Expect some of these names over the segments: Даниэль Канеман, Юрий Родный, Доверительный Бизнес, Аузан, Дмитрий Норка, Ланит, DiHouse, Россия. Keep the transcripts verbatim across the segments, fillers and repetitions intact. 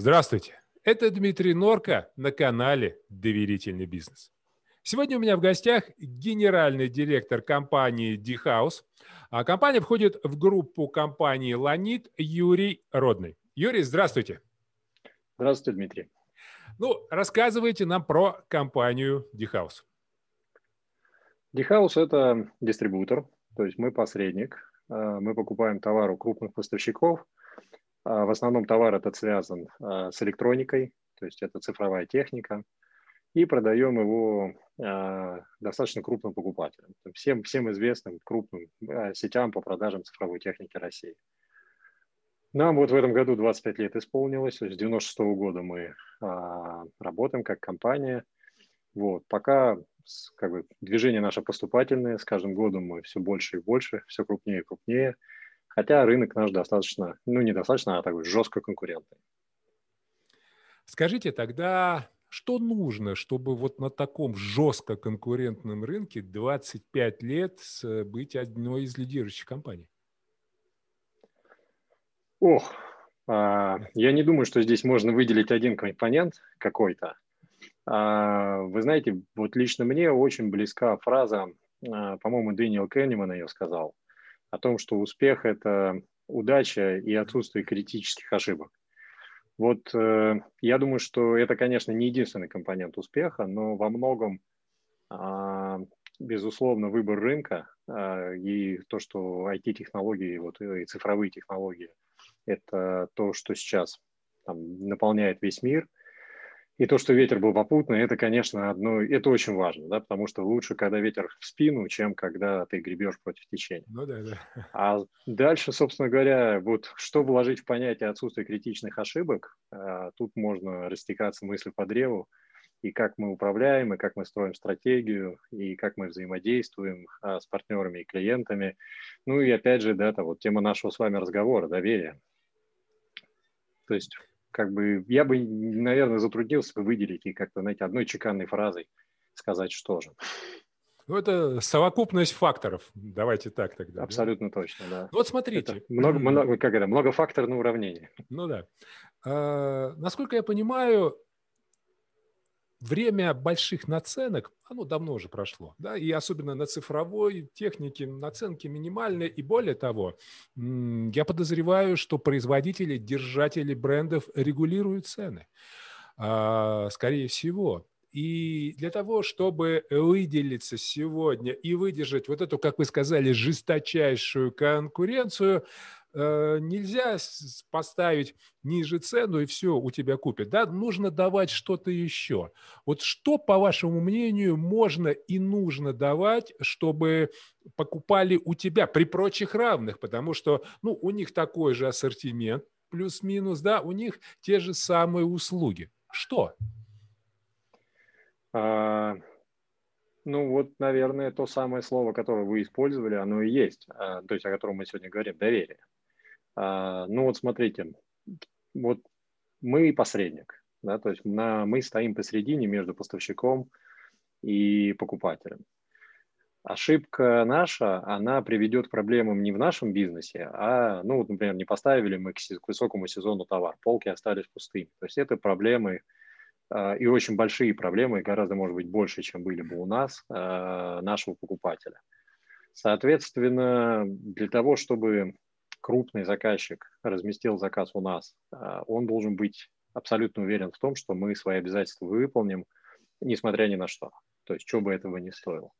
Здравствуйте, это Дмитрий Норка на канале «Доверительный бизнес». Сегодня у меня в гостях генеральный директор компании DiHouse. А компания входит в группу компании «Ланит» Юрий Родный. Юрий, здравствуйте. Здравствуйте, Дмитрий. Ну, рассказывайте нам про компанию DiHouse. DiHouse – это дистрибьютор, то есть мы посредник. Мы покупаем товар у крупных поставщиков. В основном товар этот связан с электроникой, то есть это цифровая техника, и продаем его достаточно крупным покупателям, всем, всем известным крупным сетям по продажам цифровой техники России. Нам вот в этом году двадцать пять лет исполнилось, то есть с девяносто шестого года мы работаем как компания. Вот, пока как бы, движение наше поступательное, с каждым годом мы все больше и больше, все крупнее и крупнее, хотя рынок наш достаточно, ну не достаточно, а такой жестко конкурентный. Скажите тогда, что нужно, чтобы вот на таком жестко конкурентном рынке двадцать пять лет быть одной из лидирующих компаний? Ох, я не думаю, что здесь можно выделить один компонент какой-то. Вы знаете, вот лично мне очень близка фраза, по-моему, Даниэль Канеман ее сказал, о том, что успех – это удача и отсутствие критических ошибок. Вот я думаю, что это, конечно, не единственный компонент успеха, но во многом, безусловно, выбор рынка и то, что ай ти-технологии вот, и цифровые технологии – это то, что сейчас там, наполняет весь мир. И то, что ветер был попутный, это, конечно, одно, это очень важно, да, потому что лучше, когда ветер в спину, чем когда ты гребешь против течения. Ну, да, да. А дальше, собственно говоря, вот что вложить в понятие отсутствия критичных ошибок, тут можно растекаться мыслью по древу, и как мы управляем, и как мы строим стратегию, и как мы взаимодействуем с партнерами и клиентами. Ну и опять же, да, это вот тема нашего с вами разговора, доверие. То есть... Как бы я бы, наверное, затруднился бы выделить и как-то, знаете, одной чеканной фразой сказать, что же. Ну, это совокупность факторов. Давайте так тогда. Абсолютно да? Точно, да. Вот смотрите. Это много, много, как это, многофакторное уравнение. Ну да. А, насколько я понимаю, время больших наценок, оно давно уже прошло, да, и особенно на цифровой технике наценки минимальные, и более того, я подозреваю, что производители, держатели брендов регулируют цены, скорее всего, и для того, чтобы выделиться сегодня и выдержать вот эту, как вы сказали, жесточайшую конкуренцию, нельзя поставить ниже цену и все у тебя купят. Да? Нужно давать что-то еще. Вот что, по вашему мнению, можно и нужно давать, чтобы покупали у тебя при прочих равных? Потому что ну, у них такой же ассортимент, плюс-минус, да, у них те же самые услуги. Что? А, ну вот, наверное, то самое слово, которое вы использовали, оно и есть, а, то есть о котором мы сегодня говорим, доверие. Uh, ну вот смотрите, вот мы посредник, да, то есть на, мы стоим посредине между поставщиком и покупателем. Ошибка наша, она приведет к проблемам не в нашем бизнесе, а, ну вот, например, не поставили мы к, к высокому сезону товар, полки остались пустыми. То есть это проблемы uh, и очень большие проблемы, гораздо, может быть, больше, чем были бы у нас, uh, нашего покупателя. Соответственно, для того, чтобы... крупный заказчик разместил заказ у нас, он должен быть абсолютно уверен в том, что мы свои обязательства выполним, несмотря ни на что. То есть, что бы этого ни стоило.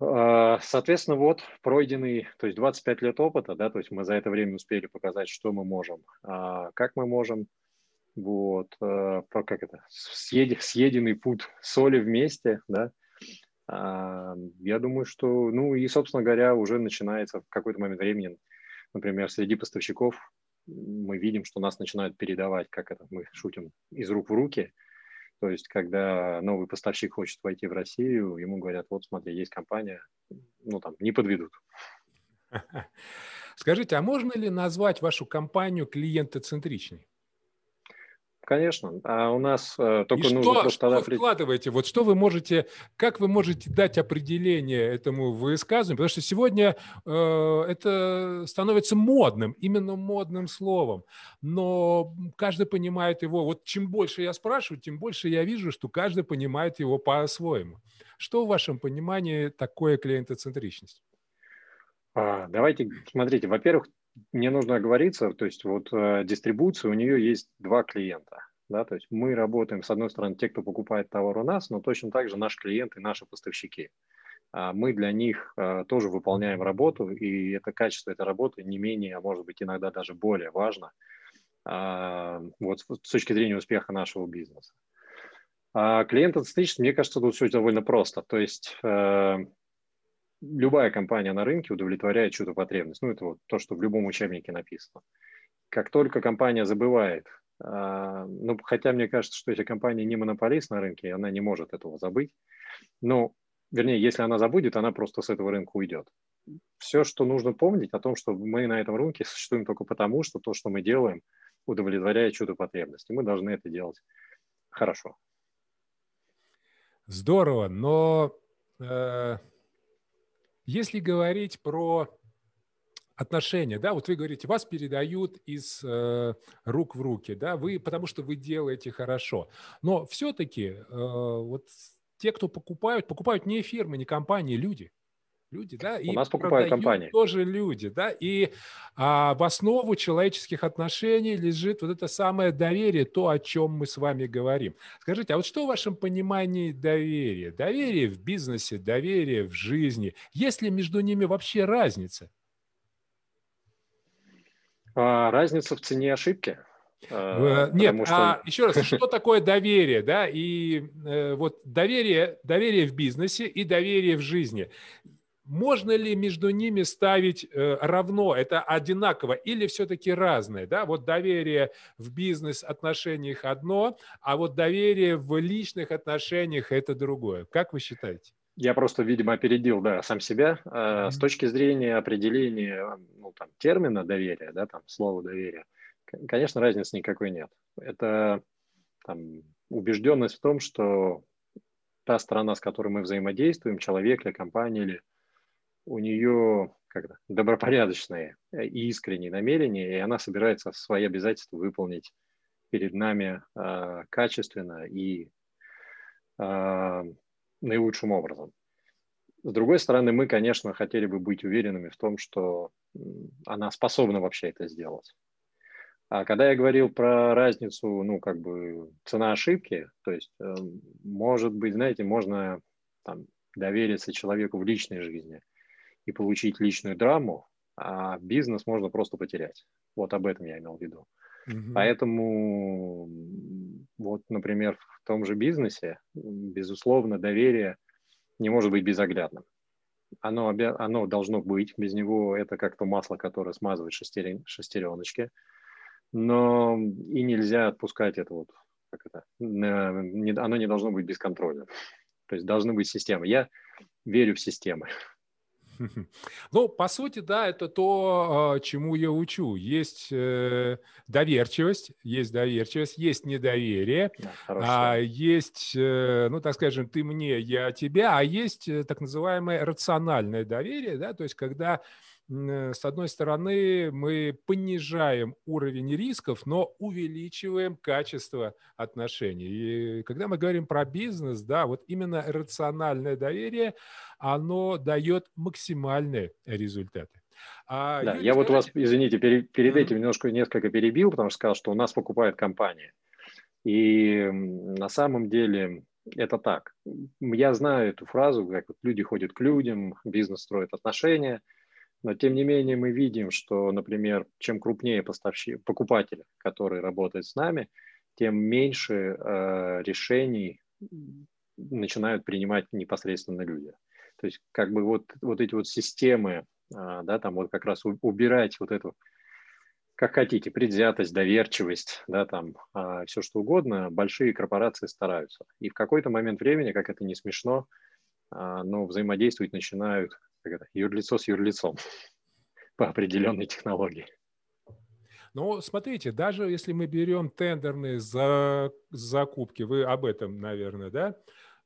Соответственно, вот пройденный, то есть двадцать пять лет опыта, да, то есть мы за это время успели показать, что мы можем, как мы можем, вот, как это, съеденный пуд соли вместе, да. Я думаю, что, ну и, собственно говоря, уже начинается в какой-то момент времени. Например, среди поставщиков мы видим, что нас начинают передавать, как это мы шутим, из рук в руки. То есть, когда новый поставщик хочет войти в Россию, ему говорят, вот смотри, есть компания, ну там, не подведут. Скажите, а можно ли назвать вашу компанию клиентоцентричной? Конечно, а у нас э, только и нужно что, просто... Что вы при... вкладываете? Вот что вы можете, как вы можете дать определение этому высказыванию? Потому что сегодня э, это становится модным, именно модным словом, но каждый понимает его. Вот чем больше я спрашиваю, тем больше я вижу, что каждый понимает его по-своему. Что в вашем понимании такое клиентоцентричность? А, давайте, смотрите, во-первых, мне нужно оговориться, то есть вот э, дистрибуция, у нее есть два клиента. Да, то есть мы работаем, с одной стороны, те, кто покупает товар у нас, но точно так же наши клиенты и наши поставщики. А мы для них э, тоже выполняем работу, и это качество этой работы не менее, а может быть, иногда даже более важно э, вот, с точки зрения успеха нашего бизнеса. А клиентоцентричность, мне кажется, тут все довольно просто. То есть... Э, Любая компания на рынке удовлетворяет чью-то потребность. Ну, это вот то, что в любом учебнике написано. Как только компания забывает, э, ну, хотя мне кажется, что если компания не монополист на рынке, она не может этого забыть. Ну, вернее, если она забудет, она просто с этого рынка уйдет. Все, что нужно помнить о том, что мы на этом рынке существуем только потому, что то, что мы делаем, удовлетворяет чью-то потребность. И мы должны это делать хорошо. Здорово, но... Э... Если говорить про отношения, да, вот вы говорите, вас передают из э, рук в руки, да, вы, потому что вы делаете хорошо. Но все-таки э, вот те, кто покупают, покупают не фирмы, не компании, люди. Люди, да, и у нас покупают компании. Тоже люди, да, и а, в основу человеческих отношений лежит вот это самое доверие, то, о чем мы с вами говорим. Скажите, а вот что в вашем понимании доверие? Доверие в бизнесе, доверие в жизни. Есть ли между ними вообще разница? А, разница в цене ошибки. А, Нет, потому, что... а, еще раз, что такое доверие, да, и э, вот доверие, доверие в бизнесе и доверие в жизни. Можно ли между ними ставить равно, это одинаково или все-таки разное? Да? Вот доверие в бизнес-отношениях одно, а вот доверие в личных отношениях это другое. Как вы считаете? Я просто, видимо, опередил да, сам себя. Mm-hmm. С точки зрения определения ну, там, термина доверия, да, там, слова доверия, конечно, разницы никакой нет. Это там, убежденность в том, что та сторона, с которой мы взаимодействуем, человек или компания или у нее как-то добропорядочные и искренние намерения, и она собирается свои обязательства выполнить перед нами э, качественно и э, наилучшим образом. С другой стороны, мы, конечно, хотели бы быть уверенными в том, что она способна вообще это сделать. А когда я говорил про разницу, ну, как бы цена ошибки, то есть, э, может быть, знаете, можно там, довериться человеку в личной жизни и получить личную драму, а бизнес можно просто потерять. Вот об этом я имел в виду. Mm-hmm. Поэтому, вот, например, в том же бизнесе, безусловно, доверие не может быть безоглядным. Оно, оно должно быть, без него это как-то масло, которое смазывает шестерен, шестереночки. Но и нельзя отпускать это вот, как это, оно не должно быть без контроля. То есть должны быть системы. Я верю в системы. Ну, по сути, да, это то, чему я учу. Есть доверчивость, есть доверчивость, есть недоверие, да, есть, ну, так скажем, ты мне, я тебя, а есть так называемое рациональное доверие, да, то есть когда... С одной стороны, мы понижаем уровень рисков, но увеличиваем качество отношений. И когда мы говорим про бизнес, да, вот именно рациональное доверие, оно дает максимальные результаты. А, да, Юрий, я скажите... вот вас, извините, перед, перед этим немножко несколько перебил, потому что сказал, что у нас покупает компания. И на самом деле... Это так. Я знаю эту фразу, как люди ходят к людям, бизнес строит отношения. Но, тем не менее, мы видим, что, например, чем крупнее поставщик, покупатель, который работает с нами, тем меньше э, решений начинают принимать непосредственно люди. То есть, как бы вот, вот эти вот системы, э, да, там вот как раз у, убирать вот эту, как хотите, предвзятость, доверчивость, да, там э, все что угодно, большие корпорации стараются. И в какой-то момент времени, как это не смешно, э, но взаимодействовать начинают юрлицо с юрлицом по определенной технологии. Но смотрите, даже если мы берем тендерные закупки, вы об этом, наверное, да,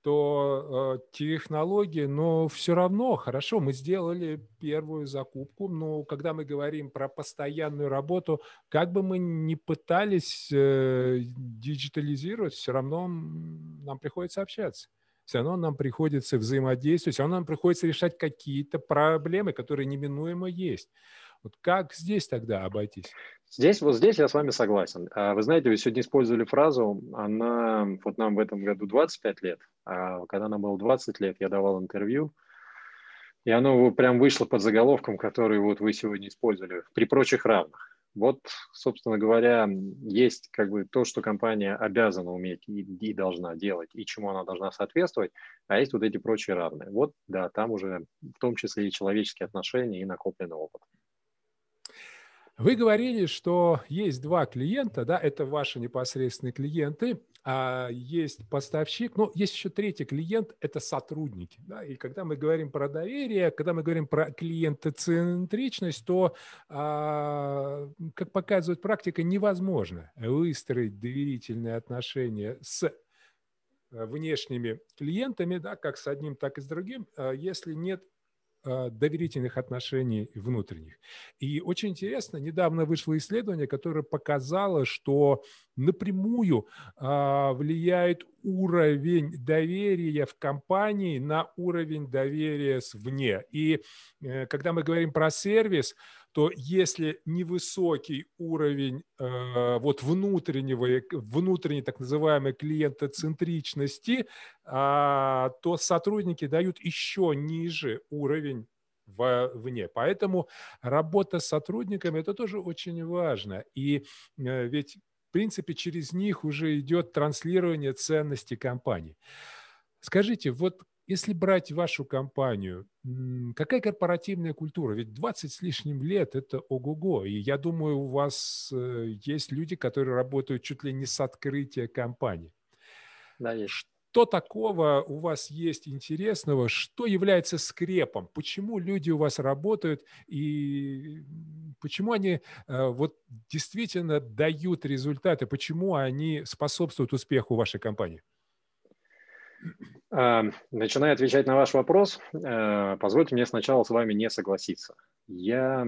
то технологии, но все равно хорошо, мы сделали первую закупку, но когда мы говорим про постоянную работу, как бы мы ни пытались диджитализировать, все равно нам приходится общаться. Все равно нам приходится взаимодействовать, все равно нам приходится решать какие-то проблемы, которые неминуемо есть. Вот как здесь тогда обойтись? Здесь, вот здесь я с вами согласен. Вы знаете, вы сегодня использовали фразу, она, вот нам в этом году двадцать пять лет, а когда нам было двадцать лет, я давал интервью, и оно прям вышло под заголовком, который вот вы сегодня использовали, при прочих равных. Вот, собственно говоря, есть как бы то, что компания обязана уметь и, и должна делать, и чему она должна соответствовать, а есть вот эти прочие равные. Вот, да, там уже в том числе и человеческие отношения, и накопленный опыт. Вы говорили, что есть два клиента, да, это ваши непосредственные клиенты, а есть поставщик, но есть еще третий клиент, это сотрудники. Да, и когда мы говорим про доверие, когда мы говорим про клиентоцентричность, то, а, как показывает практика, невозможно выстроить доверительные отношения с внешними клиентами, да, как с одним, так и с другим, если нет доверительных отношений внутренних. И очень интересно, недавно вышло исследование, которое показало, что напрямую а, влияет уровень доверия в компании на уровень доверия свне. И э, когда мы говорим про сервис, то если невысокий уровень э, вот внутреннего, внутренней так называемой клиентоцентричности, э, то сотрудники дают еще ниже уровень вовне. Поэтому работа с сотрудниками – это тоже очень важно. И э, ведь, в принципе, через них уже идет транслирование ценностей компании. Скажите, вот если брать вашу компанию, какая корпоративная культура? Ведь двадцать с лишним лет – это ого-го. И я думаю, у вас есть люди, которые работают чуть ли не с открытия компании. Да, есть. Что такого у вас есть интересного? Что является скрепом? Почему люди у вас работают? И почему они вот, действительно дают результаты? Почему они способствуют успеху вашей компании? Начиная отвечать на ваш вопрос, позвольте мне сначала с вами не согласиться. Я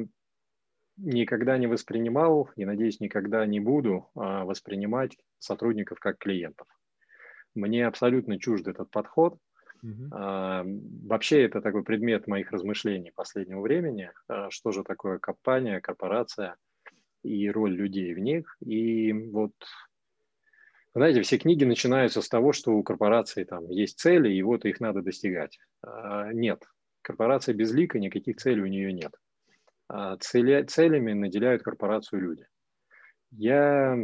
никогда не воспринимал и, надеюсь, никогда не буду воспринимать сотрудников как клиентов. Мне абсолютно чужд этот подход. Uh-huh. Вообще это такой предмет моих размышлений последнего времени, что же такое компания, корпорация и роль людей в них. И вот... Знаете, все книги начинаются с того, что у корпорации там есть цели, и вот их надо достигать. Нет, корпорация безлика, никаких целей у нее нет. Цели, целями наделяют корпорацию люди. Я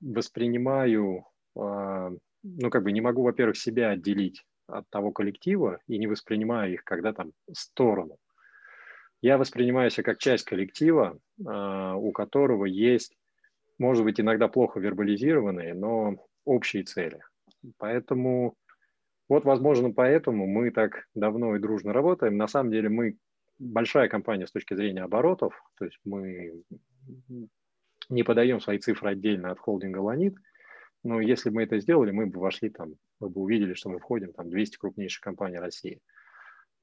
воспринимаю, ну как бы не могу, во-первых, себя отделить от того коллектива и не воспринимаю их когда там в сторону. Я воспринимаю себя как часть коллектива, у которого есть, может быть, иногда плохо вербализированные, но общие цели. Поэтому, вот, возможно, поэтому мы так давно и дружно работаем. На самом деле мы большая компания с точки зрения оборотов, то есть мы не подаем свои цифры отдельно от холдинга «Ланит», но если бы мы это сделали, мы бы вошли там, мы бы увидели, что мы входим там двести крупнейших компаний России.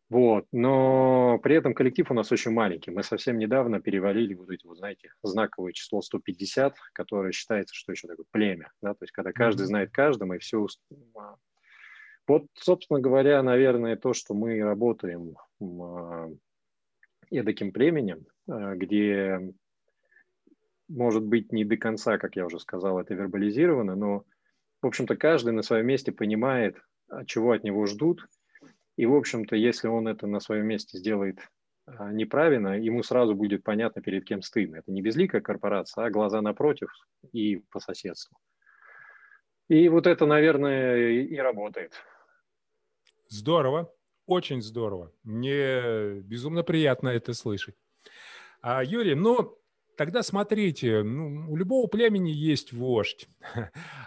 Вот, но при этом коллектив у нас очень маленький. Мы совсем недавно перевалили вот эти, вот, знаете, знаковое число сто пятьдесят, которое считается, что еще такое племя, да, то есть когда каждый знает каждому и все. Вот, собственно говоря, наверное, то, что мы работаем эдаким племенем, где, может быть, не до конца, как я уже сказал, это вербализировано, но, в общем-то, каждый на своем месте понимает, чего от него ждут. И, в общем-то, если он это на своем месте сделает неправильно, ему сразу будет понятно, перед кем стыдно. Это не безликая корпорация, а глаза напротив и по соседству. И вот это, наверное, и работает. Здорово, очень здорово. Мне безумно приятно это слышать. А, Юрий, ну... Тогда смотрите, ну, у любого племени есть вождь,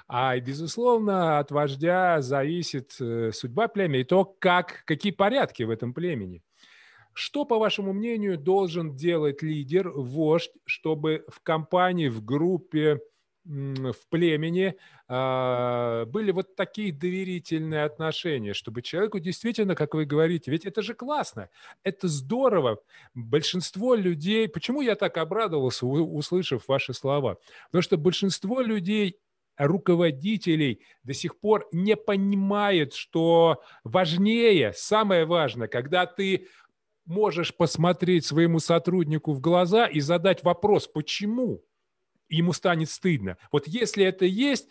а, безусловно, от вождя зависит судьба племени и то, как, какие порядки в этом племени. Что, по вашему мнению, должен делать лидер, вождь, чтобы в компании, в группе, в племени были вот такие доверительные отношения, чтобы человеку действительно, как вы говорите, ведь это же классно, это здорово. Большинство людей, почему я так обрадовался, услышав ваши слова, потому что большинство людей, руководителей до сих пор не понимает, что важнее, самое важное, когда ты можешь посмотреть своему сотруднику в глаза и задать вопрос, почему? Ему станет стыдно. Вот если это есть,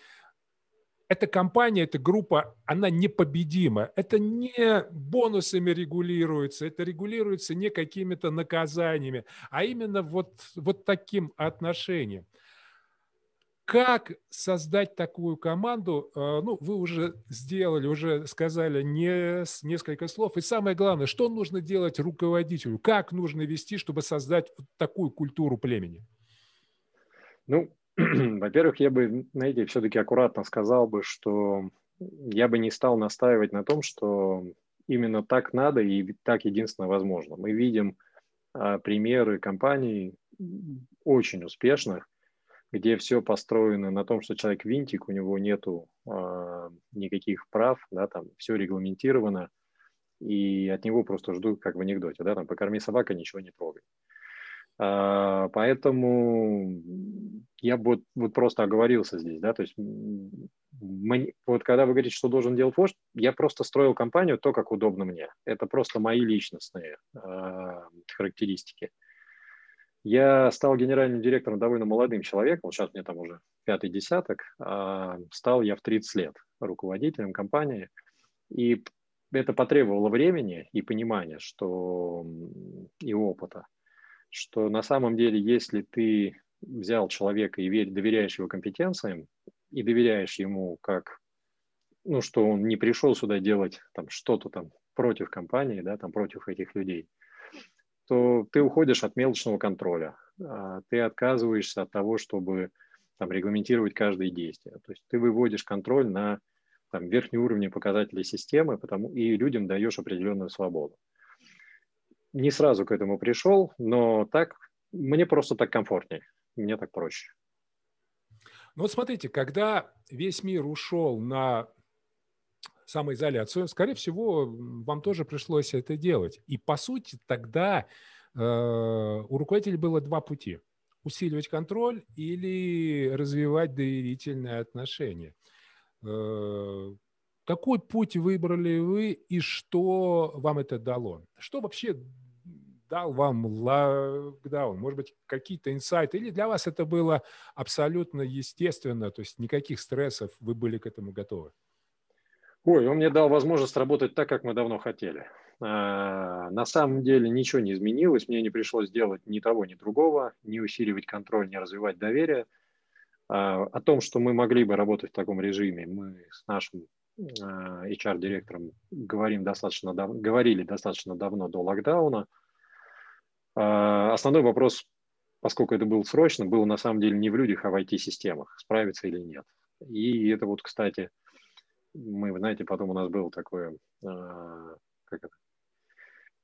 эта компания, эта группа, она непобедима. Это не бонусами регулируется, это регулируется не какими-то наказаниями, а именно вот, вот таким отношением. Как создать такую команду? Ну, вы уже сделали, уже сказали не, несколько слов. И самое главное, что нужно делать руководителю? Как нужно вести, чтобы создать такую культуру племени? Ну, во-первых, я бы, знаете, все-таки аккуратно сказал бы, что я бы не стал настаивать на том, что именно так надо и так единственно возможно. Мы видим а, примеры компаний очень успешных, где все построено на том, что человек винтик, у него нету а, никаких прав, да, там все регламентировано, и от него просто ждут, как в анекдоте, да, там покорми собака, ничего не трогай. Поэтому я бы вот просто оговорился здесь, да, то есть мне, вот когда вы говорите, что должен делать вождь, я просто строил компанию то, как удобно мне. Это просто мои личностные э, характеристики. Я стал генеральным директором довольно молодым человеком, сейчас мне там уже пятый десяток, э, стал я в тридцать лет руководителем компании, и это потребовало времени и понимания, что и опыта. Что на самом деле, если ты взял человека и верь, доверяешь его компетенциям и доверяешь ему, как, ну, что он не пришел сюда делать там что-то там против компании, да, там против этих людей, то ты уходишь от мелочного контроля, ты отказываешься от того, чтобы там регламентировать каждое действие. То есть ты выводишь контроль на там верхний уровень показателей системы, потому и людям даешь определенную свободу. Не сразу к этому пришел, но так мне просто так комфортнее, мне так проще. Ну вот смотрите, когда весь мир ушел на самоизоляцию, скорее всего, вам тоже пришлось это делать. И по сути тогда э, у руководителей было два пути – усиливать контроль или развивать доверительные отношения. Э, Какой путь выбрали вы и что вам это дало? Что вообще дал вам локдаун? Может быть, какие-то инсайты? Или для вас это было абсолютно естественно, то есть никаких стрессов, вы были к этому готовы? Ой, он мне дал возможность работать так, как мы давно хотели. На самом деле ничего не изменилось, мне не пришлось делать ни того, ни другого, не усиливать контроль, не развивать доверие. О том, что мы могли бы работать в таком режиме, мы с нашим эйч ар-директором говорим достаточно, говорили достаточно давно до локдауна. Основной вопрос, поскольку это было срочно, был на самом деле не в людях, а в ай ти-системах, справиться или нет. И это вот, кстати, мы, знаете, потом у нас было такое, как это,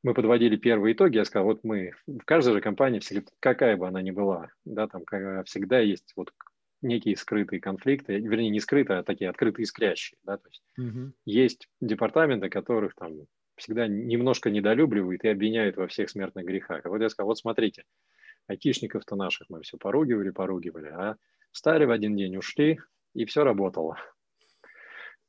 мы подводили первые итоги, я сказал, вот мы, в каждой же компании, какая бы она ни была, да, там всегда есть вот некие скрытые конфликты, вернее, не скрытые, а такие открытые искрящие. Да? То есть, угу. Есть департаменты, которых там всегда немножко недолюбливают и обвиняют во всех смертных грехах. И вот я сказал, вот смотрите, айтишников-то наших мы все поругивали, поругивали, а встали в один день, ушли, и все работало.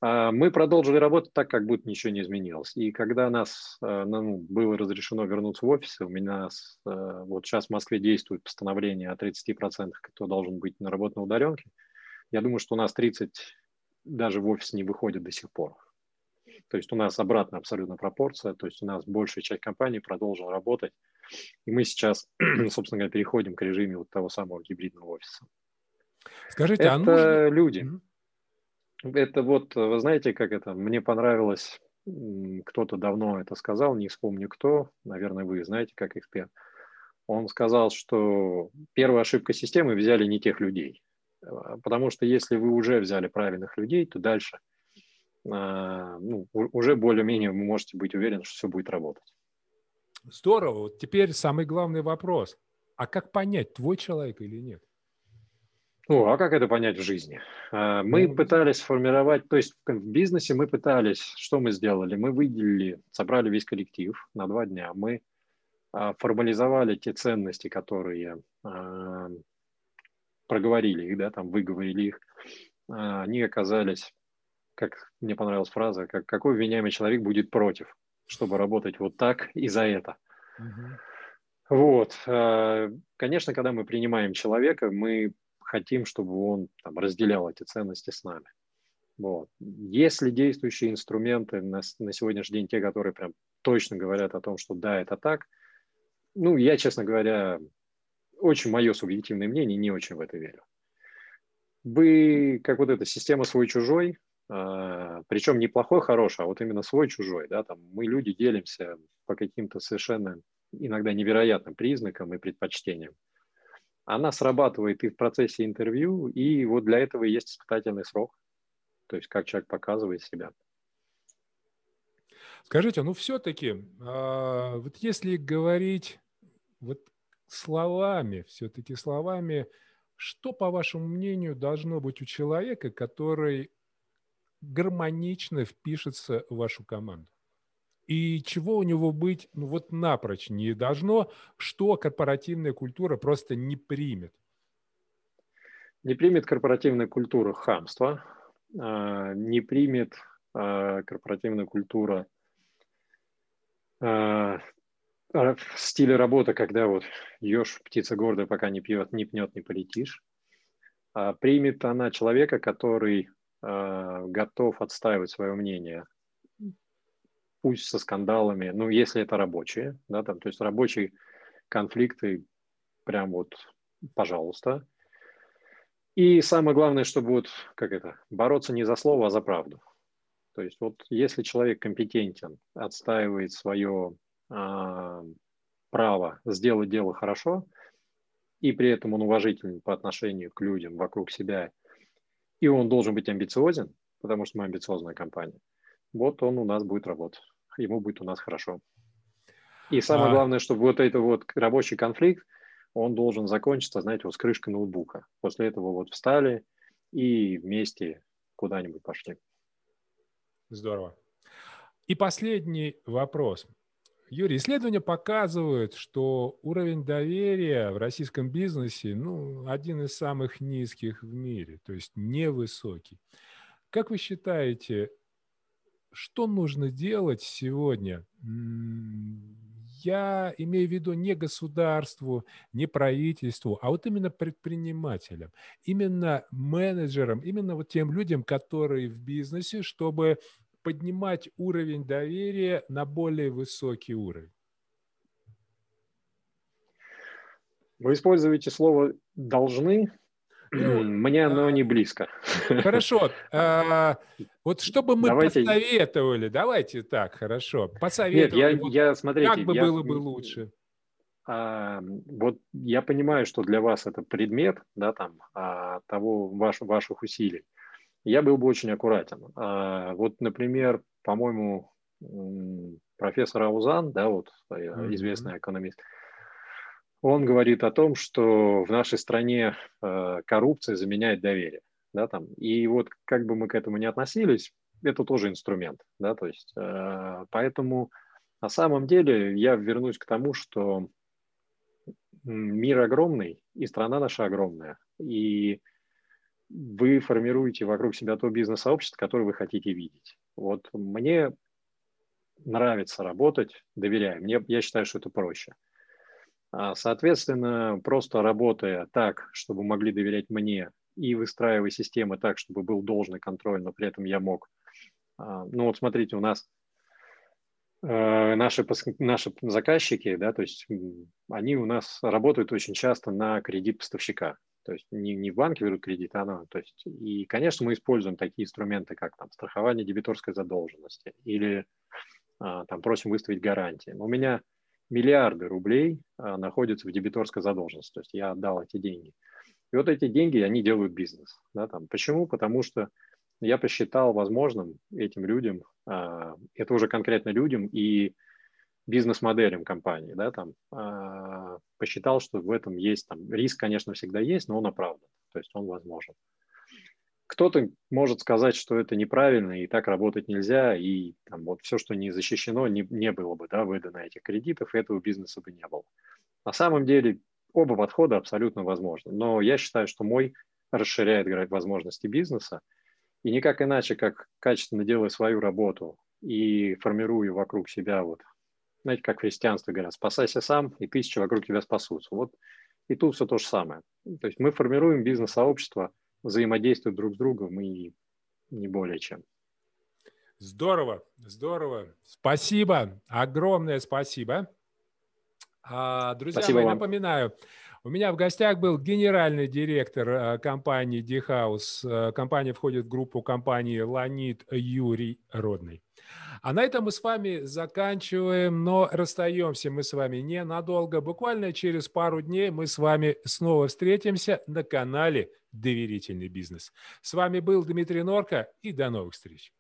А мы продолжили работать так, как будто ничего не изменилось. И когда нас ну, было разрешено вернуться в офис, у меня вот сейчас в Москве действует постановление о тридцати процентах, кто должен быть на работе на удаленке. Я думаю, что у нас тридцать процентов даже в офис не выходит до сих пор. То есть у нас обратная абсолютно пропорция, то есть у нас большая часть компании продолжила работать. И мы сейчас, собственно говоря, переходим к режиме вот того самого гибридного офиса. Скажите, это а нужно... люди. Это вот, вы знаете, как это, мне понравилось, кто-то давно это сказал, не вспомню кто, наверное, вы знаете, как эксперт. Он сказал, что первая ошибка системы – взяли не тех людей. Потому что если вы уже взяли правильных людей, то дальше ну, уже более-менее вы можете быть уверены, что все будет работать. Здорово. Вот теперь самый главный вопрос. А как понять, твой человек или нет? Ну, а как это понять в жизни? Мы пытались сформировать, то есть в бизнесе мы пытались, что мы сделали? Мы выделили, собрали весь коллектив на два дня, мы формализовали те ценности, которые проговорили их, да, там выговорили их. Они оказались, как мне понравилась фраза, как, какой вменяемый человек будет против, чтобы работать вот так и за это. Угу. Вот. Конечно, когда мы принимаем человека, мы хотим, чтобы он там разделял эти ценности с нами. Вот. Если действующие инструменты на, на сегодняшний день те, которые прям точно говорят о том, что да, это так, ну, я, честно говоря, очень мое субъективное мнение, не очень в это верю. Вы, как вот эта система свой-чужой, а, причем не плохой, хороший, а вот именно свой-чужой, да, там мы, люди, делимся по каким-то совершенно иногда невероятным признакам и предпочтениям. Она срабатывает и в процессе интервью, и вот для этого есть испытательный срок, то есть как человек показывает себя. Скажите, ну все-таки, а, вот если говорить вот словами, все-таки словами, что, по вашему мнению, должно быть у человека, который гармонично впишется в вашу команду? И чего у него быть, ну вот напрочь не должно, что корпоративная культура просто не примет? Не примет корпоративная культура хамства, не примет корпоративная культура стиля работы, когда вот еж, птица гордая, пока не пьет, не пнет, не полетишь. Примет она человека, который готов отстаивать свое мнение, пусть со скандалами, ну, если это рабочие, да, там, то есть рабочие конфликты, прям вот, пожалуйста. И самое главное, чтобы вот, как это, бороться не за слово, а за правду. То есть вот если человек компетентен, отстаивает свое а, право сделать дело хорошо, и при этом он уважителен по отношению к людям вокруг себя, и он должен быть амбициозен, потому что мы амбициозная компания, вот он у нас будет работать. Ему будет у нас хорошо. И самое главное, чтобы вот этот вот рабочий конфликт, он должен закончиться, знаете, вот с крышкой ноутбука. После этого вот встали и вместе куда-нибудь пошли. Здорово. И последний вопрос. Юрий, исследования показывают, что уровень доверия в российском бизнесе, ну, один из самых низких в мире, то есть невысокий. Как вы считаете, что нужно делать сегодня? Я имею в виду не государству, не правительству, а вот именно предпринимателям, именно менеджерам, именно вот тем людям, которые в бизнесе, чтобы поднимать уровень доверия на более высокий уровень. Вы используете слово «должны». Мне оно не близко. Хорошо. А, вот что бы мы давайте... посоветовали? Давайте так, хорошо. Посоветовали. Нет, я, вот, я, смотрите, как бы я... было бы лучше? А, вот я понимаю, что для вас это предмет, да, там, а, того, ваш, ваших усилий. Я был бы очень аккуратен. А, вот, например, по-моему, профессор Аузан, да, вот, известный экономист, он говорит о том, что в нашей стране э, коррупция заменяет доверие. Да, там. И вот как бы мы к этому ни относились, это тоже инструмент. Да, то есть, э, поэтому на самом деле я вернусь к тому, что мир огромный, и страна наша огромная. И вы формируете вокруг себя то бизнес-сообщество, которое вы хотите видеть. Вот мне нравится работать, доверяю. Мне, я считаю, что это проще. Соответственно, просто работая так, чтобы могли доверять мне, и выстраивая системы так, чтобы был должный контроль, но при этом я мог. Ну вот смотрите, у нас наши, наши заказчики, да, то есть они у нас работают очень часто на кредит поставщика. То есть не, не в банке берут кредит, а на, то есть, и, конечно, мы используем такие инструменты, как там, страхование дебиторской задолженности или там, просим выставить гарантии. У меня миллиарды рублей а, находятся в дебиторской задолженности. То есть я отдал эти деньги. И вот эти деньги, они делают бизнес. Да, там. Почему? Потому что я посчитал возможным этим людям, а, это уже конкретно людям, и бизнес-моделям компании, да, там, э, посчитал, что в этом есть, там, риск, конечно, всегда есть, но он оправдан, то есть он возможен. Кто-то может сказать, что это неправильно, и так работать нельзя, и там, вот, все, что не защищено, не, не было бы, да, выдано этих кредитов, и этого бизнеса бы не было. На самом деле оба подхода абсолютно возможны, но я считаю, что мой расширяет, говорит, возможности бизнеса, и никак иначе, как качественно делая свою работу и формируя вокруг себя вот, знаете, как в христианстве говорят, спасайся сам, и тысячи вокруг тебя спасутся. Вот и тут все то же самое. То есть мы формируем бизнес-сообщество, взаимодействуем друг с другом и не более чем. Здорово, здорово. Спасибо, огромное спасибо. А, друзья, спасибо я вам. Напоминаю, у меня в гостях был генеральный директор компании DiHouse. Компания входит в группу компании «Ланит» Юрий Родный. А на этом мы с вами заканчиваем, но расстаемся мы с вами ненадолго. Буквально через пару дней мы с вами снова встретимся на канале «Доверительный бизнес». С вами был Дмитрий Норка, и до новых встреч.